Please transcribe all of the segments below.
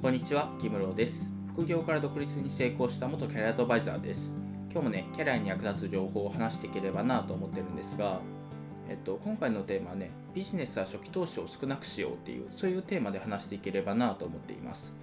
こんにちは、木室です。副業から独立に成功した元キャリアアドバイザーです。今日もキャリアに役立つ情報を話していければなと思ってるんですが、今回のテーマはビジネスは初期投資を少なくしようっていう、そういうテーマで話していければなと思っています。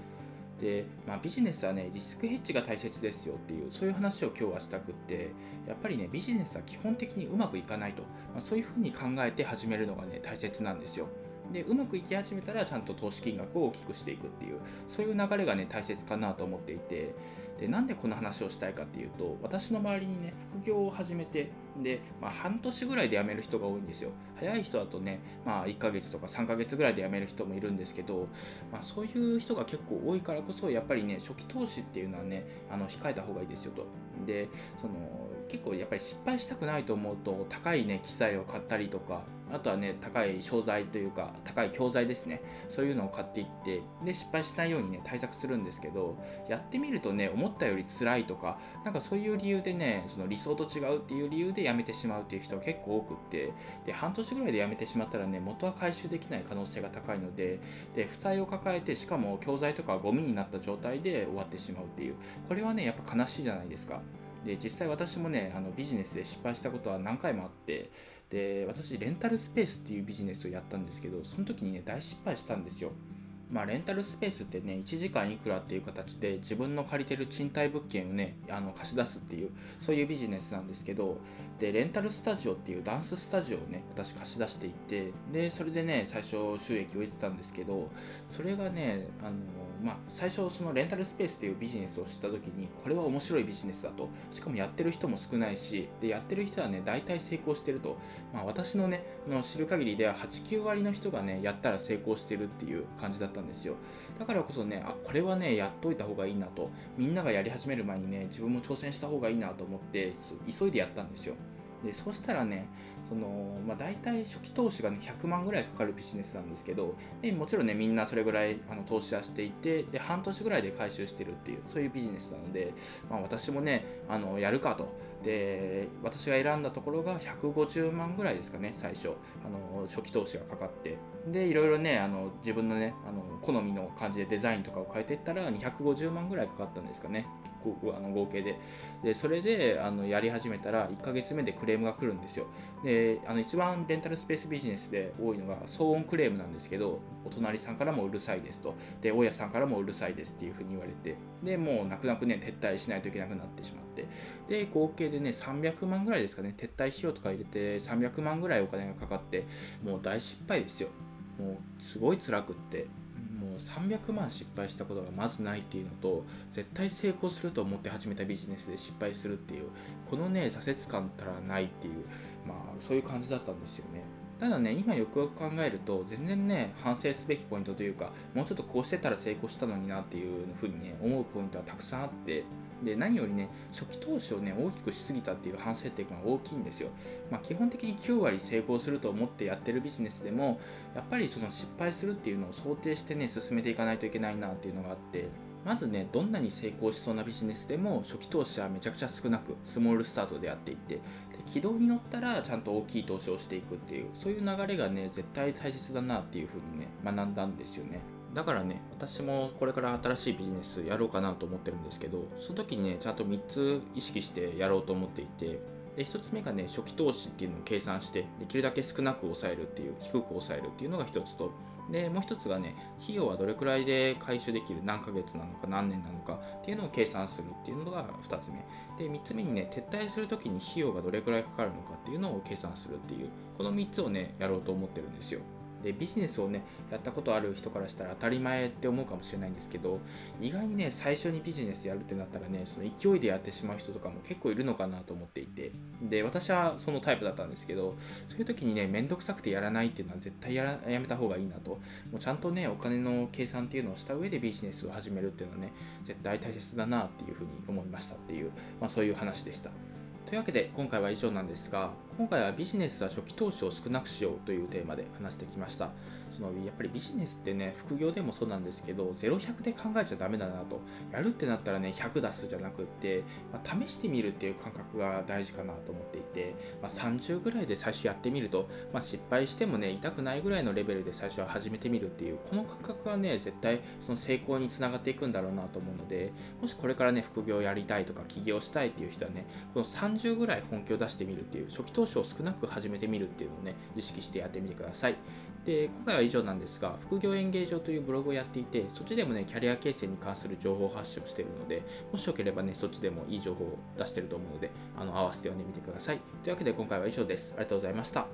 で、ビジネスはリスクヘッジが大切ですよっていう、そういう話を今日はしたくって、やっぱりビジネスは基本的にうまくいかないと、そういうふうに考えて始めるのが大切なんですよ。で、うまくいき始めたらちゃんと投資金額を大きくしていくっていう、そういう流れが大切かなと思っていて、で、なんでこの話をしたいかっていうと、私の周りに副業を始めて、で、半年ぐらいで辞める人が多いんですよ。早い人だと1ヶ月とか3ヶ月ぐらいで辞める人もいるんですけど、そういう人が結構多いからこそ、やっぱり初期投資っていうのは控えた方がいいですよと。で、結構やっぱり失敗したくないと思うと、高い機材を買ったりとか、あとは高い商材というか高い教材ですね、そういうのを買っていって、で、失敗しないように対策するんですけど、やってみると思ったより辛いとか、そういう理由でその理想と違うっていう理由で辞めてしまうっていう人が結構多くって、で、半年ぐらいで辞めてしまったら元は回収できない可能性が高いので、で、負債を抱えて、しかも教材とかゴミになった状態で終わってしまうっていう、これはやっぱ悲しいじゃないですか。で、実際私もビジネスで失敗したことは何回もあって、で、私レンタルスペースっていうビジネスをやったんですけど、その時に大失敗したんですよ。レンタルスペースって1時間いくらっていう形で自分の借りてる賃貸物件を貸し出すっていう、そういうビジネスなんですけど、で、レンタルスタジオっていうダンススタジオを私貸し出していって、で、それで最初収益を得てたんですけど、それが最初そのレンタルスペースっていうビジネスを知った時に、これは面白いビジネスだと、しかもやってる人も少ないし、で、やってる人は大体成功してると、私の知る限りでは 8,9 割の人がやったら成功してるっていう感じだったんですよ。だからこそこれはやっといた方がいいなと、みんながやり始める前に自分も挑戦した方がいいなと思って急いでやったんですよ。で、そうしたら大体初期投資が100万ぐらいかかるビジネスなんですけど、で、もちろんみんなそれぐらい投資はしていて、で、半年ぐらいで回収してるっていう、そういうビジネスなので、私もやるかと。で、私が選んだところが150万ぐらいですかね、最初初期投資がかかって、で、いろいろ自分の好みの感じでデザインとかを変えていったら250万ぐらいかかったんですかね、合計で。で、それでやり始めたら1ヶ月目でクレームが来るんですよ。で、一番レンタルスペースビジネスで多いのが騒音クレームなんですけど、お隣さんからもうるさいですと、で、大家さんからもうるさいですっていう風に言われて、で、もう泣く泣く撤退しないといけなくなってしまって、で、合計で300万ぐらいですかね、撤退費用とか入れて300万ぐらいお金がかかって、もう大失敗ですよ。もうすごい辛くって、もう300万失敗したことがまずないっていうのと、絶対成功すると思って始めたビジネスで失敗するっていう、この挫折感たらないっていう、そういう感じだったんですよね。ただ今よくよく考えると、全然反省すべきポイントというか、もうちょっとこうしてたら成功したのになっていうふうに思うポイントはたくさんあって、で、何より初期投資を大きくしすぎたっていう反省点が大きいんですよ。基本的に9割成功すると思ってやってるビジネスでも、やっぱりその失敗するっていうのを想定して進めていかないといけないなっていうのがあって、まずどんなに成功しそうなビジネスでも初期投資はめちゃくちゃ少なく、スモールスタートでやっていって、で、軌道に乗ったらちゃんと大きい投資をしていくっていう、そういう流れが絶対大切だなっていうふうに学んだんですよね。だから私もこれから新しいビジネスやろうかなと思ってるんですけど、その時にちゃんと3つ意識してやろうと思っていて、で、1つ目が初期投資っていうのを計算して、できるだけ少なく抑えるっていう、低く抑えるっていうのが1つと、で、もう1つが費用はどれくらいで回収できる、何ヶ月なのか何年なのかっていうのを計算するっていうのが2つ目で、3つ目に撤退するときに費用がどれくらいかかるのかっていうのを計算するっていう、この3つをやろうと思ってるんですよ。で、ビジネスをやったことある人からしたら当たり前って思うかもしれないんですけど、意外に最初にビジネスやるってなったらその勢いでやってしまう人とかも結構いるのかなと思っていて、で、私はそのタイプだったんですけど、そういう時にめんどくさくてやらないっていうのは絶対やめた方がいいなと、もうちゃんとお金の計算っていうのをした上でビジネスを始めるっていうのは絶対大切だなっていうふうに思いましたっていう、そういう話でした。というわけで今回は以上なんですが、今回はビジネスは初期投資を少なくしようというテーマで話してきました。やっぱりビジネスってね、副業でもそうなんですけど、0-100で考えちゃダメだなと。やるってなったらね、100出すじゃなくって、試してみるっていう感覚が大事かなと思っていて、30ぐらいで最初やってみると、失敗してもね、痛くないぐらいのレベルで最初は始めてみるっていう、この感覚はね、絶対その成功につながっていくんだろうなと思うので、もしこれからね、副業やりたいとか起業したいっていう人はね、この30ぐらい本気を出してみるっていう、初期投資を少なく始めてみるっていうのをね、意識してやってみてください。で、今回は以上なんですが、副業演芸場というブログをやっていて、そっちでもね、キャリア形成に関する情報発信をしているので、もしよければね、そっちでもいい情報を出していると思うので、合わせて読んでみてください。というわけで今回は以上です。ありがとうございました。